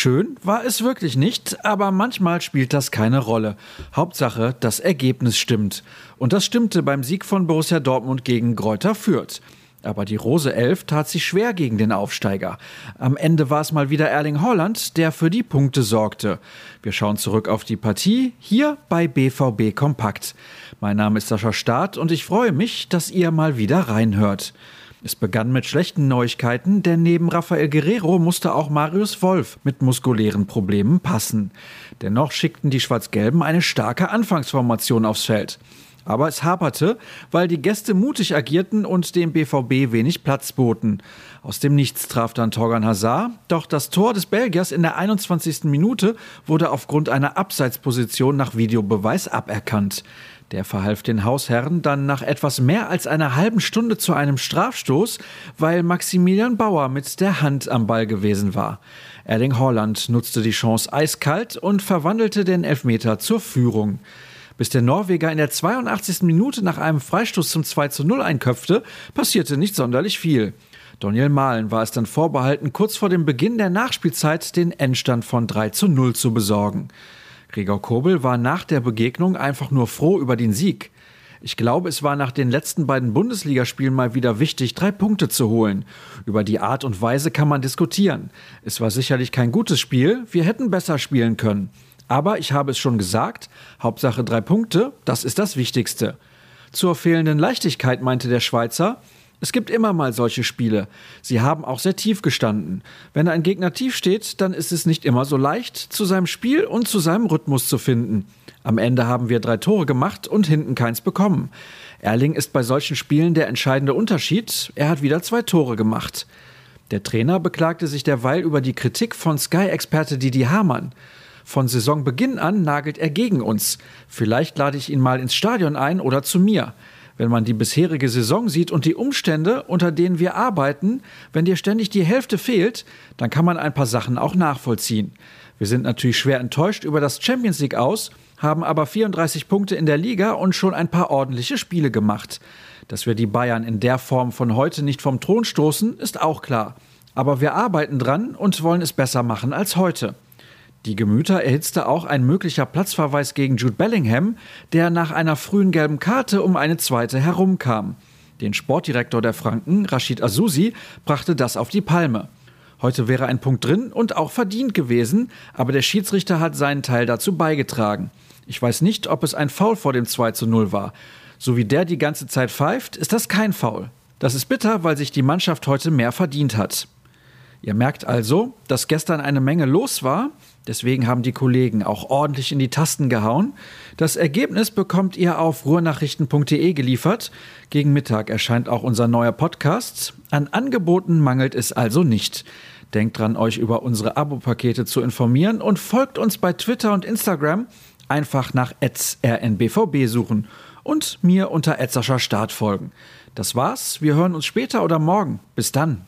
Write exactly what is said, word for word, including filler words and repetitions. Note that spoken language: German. Schön war es wirklich nicht, aber manchmal spielt das keine Rolle. Hauptsache, das Ergebnis stimmt. Und das stimmte beim Sieg von Borussia Dortmund gegen Greuther Fürth. Aber die Rose Elf tat sich schwer gegen den Aufsteiger. Am Ende war es mal wieder Erling Haaland, der für die Punkte sorgte. Wir schauen zurück auf die Partie, hier bei B V B Kompakt. Mein Name ist Sascha Staat und ich freue mich, dass ihr mal wieder reinhört. Es begann mit schlechten Neuigkeiten, denn neben Rafael Guerrero musste auch Marius Wolf mit muskulären Problemen passen. Dennoch schickten die Schwarz-Gelben eine starke Anfangsformation aufs Feld. Aber es haperte, weil die Gäste mutig agierten und dem B V B wenig Platz boten. Aus dem Nichts traf dann Thorgan Hazard, doch das Tor des Belgiers in der einundzwanzigsten Minute wurde aufgrund einer Abseitsposition nach Videobeweis aberkannt. Der verhalf den Hausherren dann nach etwas mehr als einer halben Stunde zu einem Strafstoß, weil Maximilian Bauer mit der Hand am Ball gewesen war. Erling Haaland nutzte die Chance eiskalt und verwandelte den Elfmeter zur Führung. Bis der Norweger in der zweiundachtzigsten Minute nach einem Freistoß zum zwei zu null einköpfte, passierte nicht sonderlich viel. Daniel Malen war es dann vorbehalten, kurz vor dem Beginn der Nachspielzeit den Endstand von drei zu null zu besorgen. Gregor Kobel war nach der Begegnung einfach nur froh über den Sieg. Ich glaube, es war nach den letzten beiden Bundesligaspielen mal wieder wichtig, drei Punkte zu holen. Über die Art und Weise kann man diskutieren. Es war sicherlich kein gutes Spiel, wir hätten besser spielen können. Aber ich habe es schon gesagt, Hauptsache drei Punkte, das ist das Wichtigste. Zur fehlenden Leichtigkeit meinte der Schweizer, es gibt immer mal solche Spiele. Sie haben auch sehr tief gestanden. Wenn ein Gegner tief steht, dann ist es nicht immer so leicht, zu seinem Spiel und zu seinem Rhythmus zu finden. Am Ende haben wir drei Tore gemacht und hinten keins bekommen. Erling ist bei solchen Spielen der entscheidende Unterschied. Er hat wieder zwei Tore gemacht. Der Trainer beklagte sich derweil über die Kritik von Sky-Experte Didi Hamann. Von Saisonbeginn an nagelt er gegen uns. Vielleicht lade ich ihn mal ins Stadion ein oder zu mir. Wenn man die bisherige Saison sieht und die Umstände, unter denen wir arbeiten, wenn dir ständig die Hälfte fehlt, dann kann man ein paar Sachen auch nachvollziehen. Wir sind natürlich schwer enttäuscht über das Champions League aus, haben aber vierunddreißig Punkte in der Liga und schon ein paar ordentliche Spiele gemacht. Dass wir die Bayern in der Form von heute nicht vom Thron stoßen, ist auch klar. Aber wir arbeiten dran und wollen es besser machen als heute. Die Gemüter erhitzte auch ein möglicher Platzverweis gegen Jude Bellingham, der nach einer frühen gelben Karte um eine zweite herumkam. Den Sportdirektor der Franken, Rachid Azzouzi, brachte das auf die Palme. Heute wäre ein Punkt drin und auch verdient gewesen, aber der Schiedsrichter hat seinen Teil dazu beigetragen. Ich weiß nicht, ob es ein Foul vor dem zwei zu null war. So wie der die ganze Zeit pfeift, ist das kein Foul. Das ist bitter, weil sich die Mannschaft heute mehr verdient hat. Ihr merkt also, dass gestern eine Menge los war. Deswegen haben die Kollegen auch ordentlich in die Tasten gehauen. Das Ergebnis bekommt ihr auf ruhr nachrichten punkt de geliefert. Gegen Mittag erscheint auch unser neuer Podcast. An Angeboten mangelt es also nicht. Denkt dran, euch über unsere Abo-Pakete zu informieren und folgt uns bei Twitter und Instagram. Einfach nach at r n b v b suchen und mir unter at sascherstart folgen. Das war's. Wir hören uns später oder morgen. Bis dann.